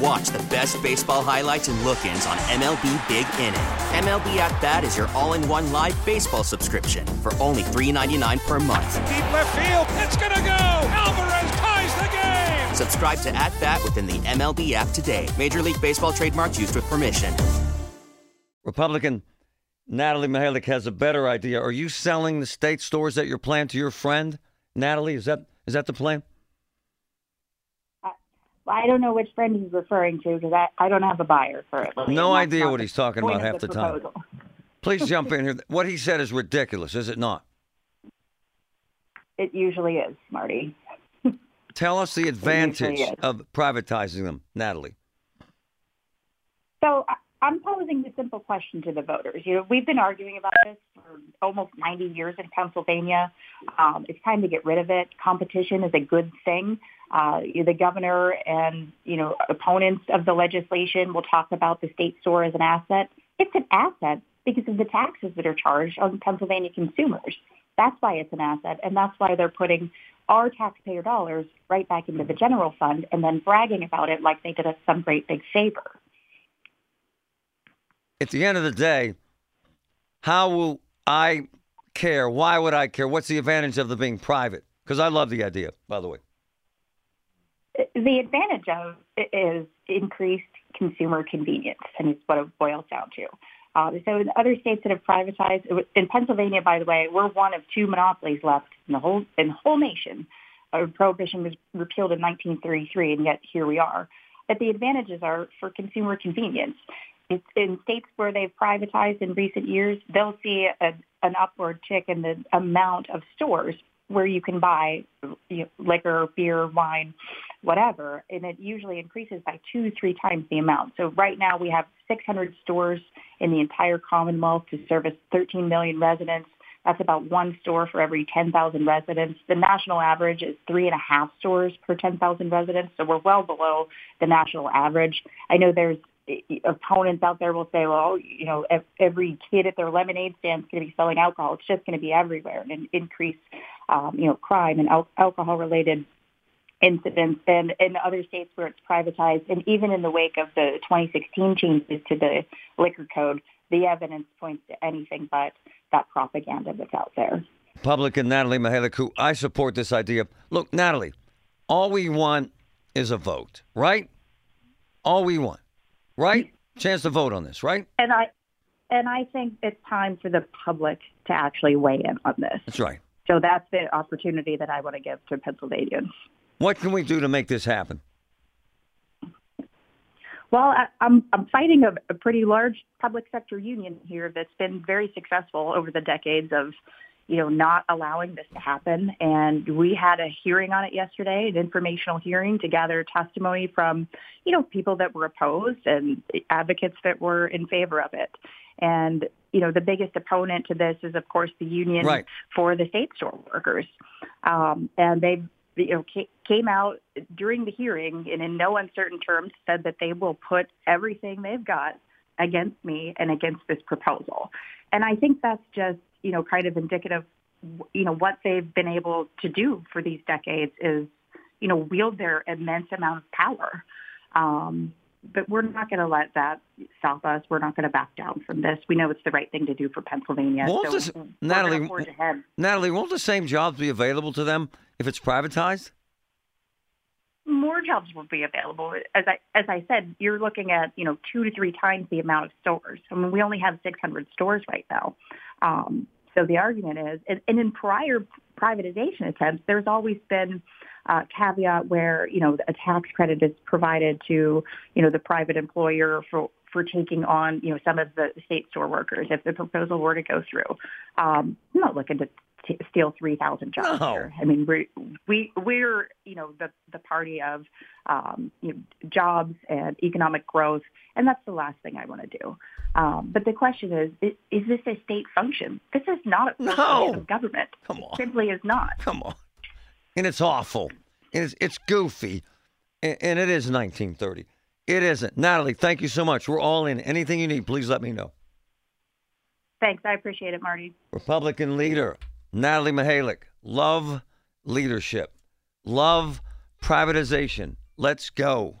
watch the best baseball highlights and look-ins on MLB Big Inning. MLB At-Bat is your all-in-one live baseball subscription for only $3.99 per month. Deep left field, it's going to go! Alvarez ties the game! Subscribe to At-Bat within the MLB app today. Major League Baseball trademarks used with permission. Republican Natalie Mihalik has a better idea. Are you selling the state stores that you're planning to your friend, Natalie? Is that the plan? I don't know which friend he's referring to because I don't have a buyer for it. Really. No idea what he's talking about half the time. Please jump in here. What he said is ridiculous, is it not? It usually is, Marty. Tell us the advantage of privatizing them, Natalie. So I'm posing the simple question to the voters. You know, we've been arguing about this for almost 90 years in Pennsylvania. It's time to get rid of it. Competition is a good thing. The governor and, opponents of the legislation will talk about the state store as an asset. It's an asset because of the taxes that are charged on Pennsylvania consumers. That's why it's an asset, and that's why they're putting our taxpayer dollars right back into the general fund and then bragging about it like they did us some great big favor. At the end of the day, how will I care? Why would I care? What's the advantage of the being private? Because I love the idea, by the way. The advantage of it is increased consumer convenience, and it's what it boils down to. So in other states that have privatized, in Pennsylvania, by the way, we're one of two monopolies left in the whole nation. Prohibition was repealed in 1933, and yet here we are. But the advantages are for consumer convenience. It's in states where they've privatized in recent years, they'll see an upward tick in the amount of stores where you can buy liquor, beer, wine, whatever, and it usually increases by 2-3 times the amount. So right now we have 600 stores in the entire Commonwealth to service 13 million residents. That's about one store for every 10,000 residents. The national average is 3.5 stores per 10,000 residents, so we're well below the national average. I know there's opponents out there will say, well, every kid at their lemonade stand is going to be selling alcohol. It's just going to be everywhere and increase, crime and alcohol-related incidents. And in other states where it's privatized, and even in the wake of the 2016 changes to the liquor code, the evidence points to anything but that propaganda that's out there. Republican Natalie Mihalik, who I support this idea. Look, Natalie, all we want is a vote, right? All we want. Right? Chance to vote on this, right? And I think it's time for the public to actually weigh in on this. That's right. So that's the opportunity that I want to give to Pennsylvanians. What can we do to make this happen? Well, I'm fighting a pretty large public sector union here that's been very successful over the decades of not allowing this to happen. And we had a hearing on it yesterday, an informational hearing to gather testimony from, people that were opposed and advocates that were in favor of it. And, the biggest opponent to this is, of course, the union right. for the state store workers. And they've, came out during the hearing and in no uncertain terms said that they will put everything they've got against me and against this proposal. And I think that's just, kind of indicative, what they've been able to do for these decades is, wield their immense amount of power. But we're not going to let that stop us. We're not going to back down from this. We know it's the right thing to do for Pennsylvania. Natalie, won't the same jobs be available to them if it's privatized? More jobs will be available. As I said, you're looking at 2-3 times the amount of stores. I mean, we only have 600 stores right now. So the argument is, and in prior privatization attempts, there's always been a caveat where a tax credit is provided to the private employer for for taking on, you know, some of the state store workers if the proposal were to go through. I'm not looking to steal 3,000 jobs. No. Here. I mean, we're you know, the party of you know, jobs and economic growth, and that's the last thing I want to do. But the question is this a state function? This is not a function of government. Come on. It simply is not. Come on. And it's awful. It's goofy. And it is 1930. It isn't. Natalie, thank you so much. We're all in. Anything you need, please let me know. Thanks. I appreciate it, Marty. Republican leader Natalie Mihalik. Love leadership. Love privatization. Let's go.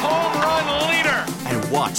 home run leader. And watch